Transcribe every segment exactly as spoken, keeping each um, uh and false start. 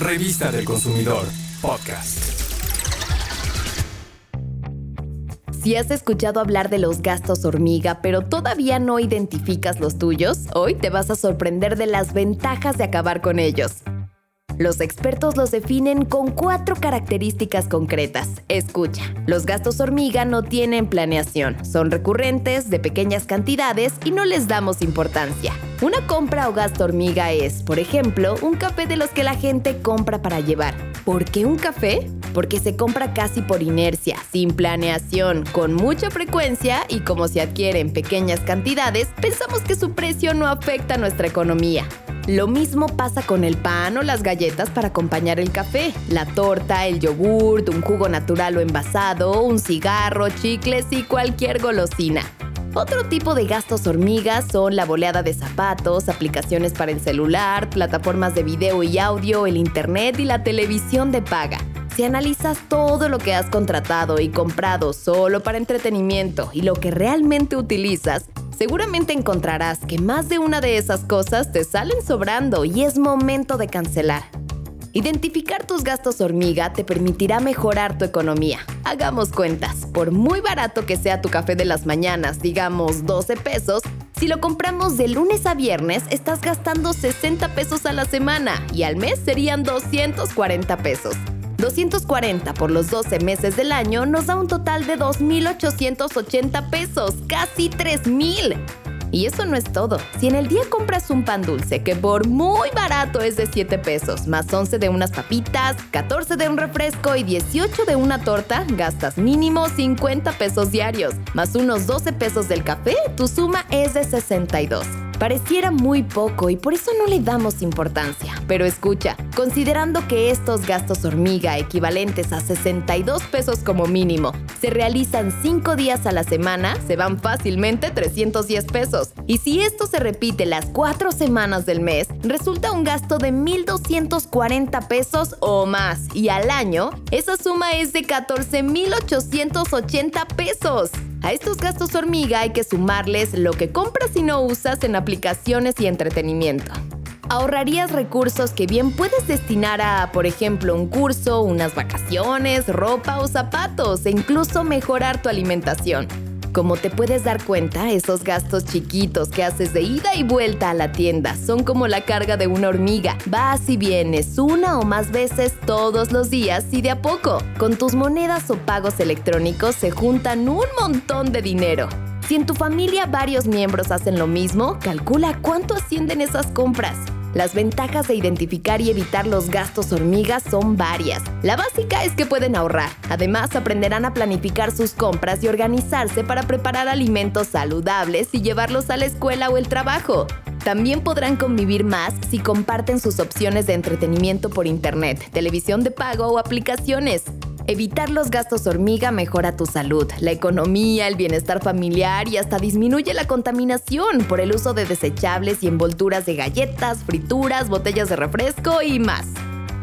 Revista del Consumidor Podcast. Si has escuchado hablar de los gastos hormiga, pero todavía no identificas los tuyos, hoy te vas a sorprender de las ventajas de acabar con ellos. Los expertos los definen con cuatro características concretas. Escucha, los gastos hormiga no tienen planeación, son recurrentes, de pequeñas cantidades y no les damos importancia. Una compra o gasto hormiga es, por ejemplo, un café de los que la gente compra para llevar. ¿Por qué un café? Porque se compra casi por inercia, sin planeación, con mucha frecuencia y como se adquiere en pequeñas cantidades, pensamos que su precio no afecta a nuestra economía. Lo mismo pasa con el pan o las galletas para acompañar el café, la torta, el yogurt, un jugo natural o envasado, un cigarro, chicles y cualquier golosina. Otro tipo de gastos hormigas son la boleada de zapatos, aplicaciones para el celular, plataformas de video y audio, el internet y la televisión de paga. Si analizas todo lo que has contratado y comprado solo para entretenimiento y lo que realmente utilizas, seguramente encontrarás que más de una de esas cosas te salen sobrando y es momento de cancelar. Identificar tus gastos hormiga te permitirá mejorar tu economía. Hagamos cuentas, por muy barato que sea tu café de las mañanas, digamos doce pesos, si lo compramos de lunes a viernes, estás gastando sesenta pesos a la semana y al mes serían doscientos cuarenta pesos. doscientos cuarenta por los doce meses del año nos da un total de dos mil ochocientos ochenta pesos, casi tres mil. Y eso no es todo. Si en el día compras un pan dulce, que por muy barato es de siete pesos, más once de unas papitas, catorce de un refresco y dieciocho de una torta, gastas mínimo cincuenta pesos diarios, más unos doce pesos del café, tu suma es de sesenta y dos. Pareciera muy poco y por eso no le damos importancia. Pero escucha, considerando que estos gastos hormiga equivalentes a sesenta y dos pesos como mínimo se realizan cinco días a la semana, se van fácilmente trescientos diez pesos. Y si esto se repite las cuatro semanas del mes, resulta un gasto de mil doscientos cuarenta pesos o más. Y al año, esa suma es de catorce mil ochocientos ochenta pesos. A estos gastos hormiga hay que sumarles lo que compras y no usas en aplicaciones y entretenimiento. Ahorrarías recursos que bien puedes destinar a, por ejemplo, un curso, unas vacaciones, ropa o zapatos e incluso mejorar tu alimentación. Como te puedes dar cuenta, esos gastos chiquitos que haces de ida y vuelta a la tienda son como la carga de una hormiga. Vas y vienes una o más veces todos los días y de a poco. Con tus monedas o pagos electrónicos se juntan un montón de dinero. Si en tu familia varios miembros hacen lo mismo, calcula cuánto ascienden esas compras. Las ventajas de identificar y evitar los gastos hormigas son varias. La básica es que pueden ahorrar. Además, aprenderán a planificar sus compras y organizarse para preparar alimentos saludables y llevarlos a la escuela o el trabajo. También podrán convivir más si comparten sus opciones de entretenimiento por internet, televisión de pago o aplicaciones. Evitar los gastos hormiga mejora tu salud, la economía, el bienestar familiar y hasta disminuye la contaminación por el uso de desechables y envolturas de galletas, frituras, botellas de refresco y más.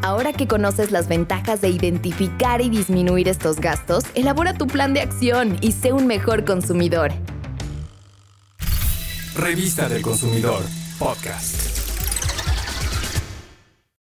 Ahora que conoces las ventajas de identificar y disminuir estos gastos, elabora tu plan de acción y sé un mejor consumidor. Revista del Consumidor Podcast.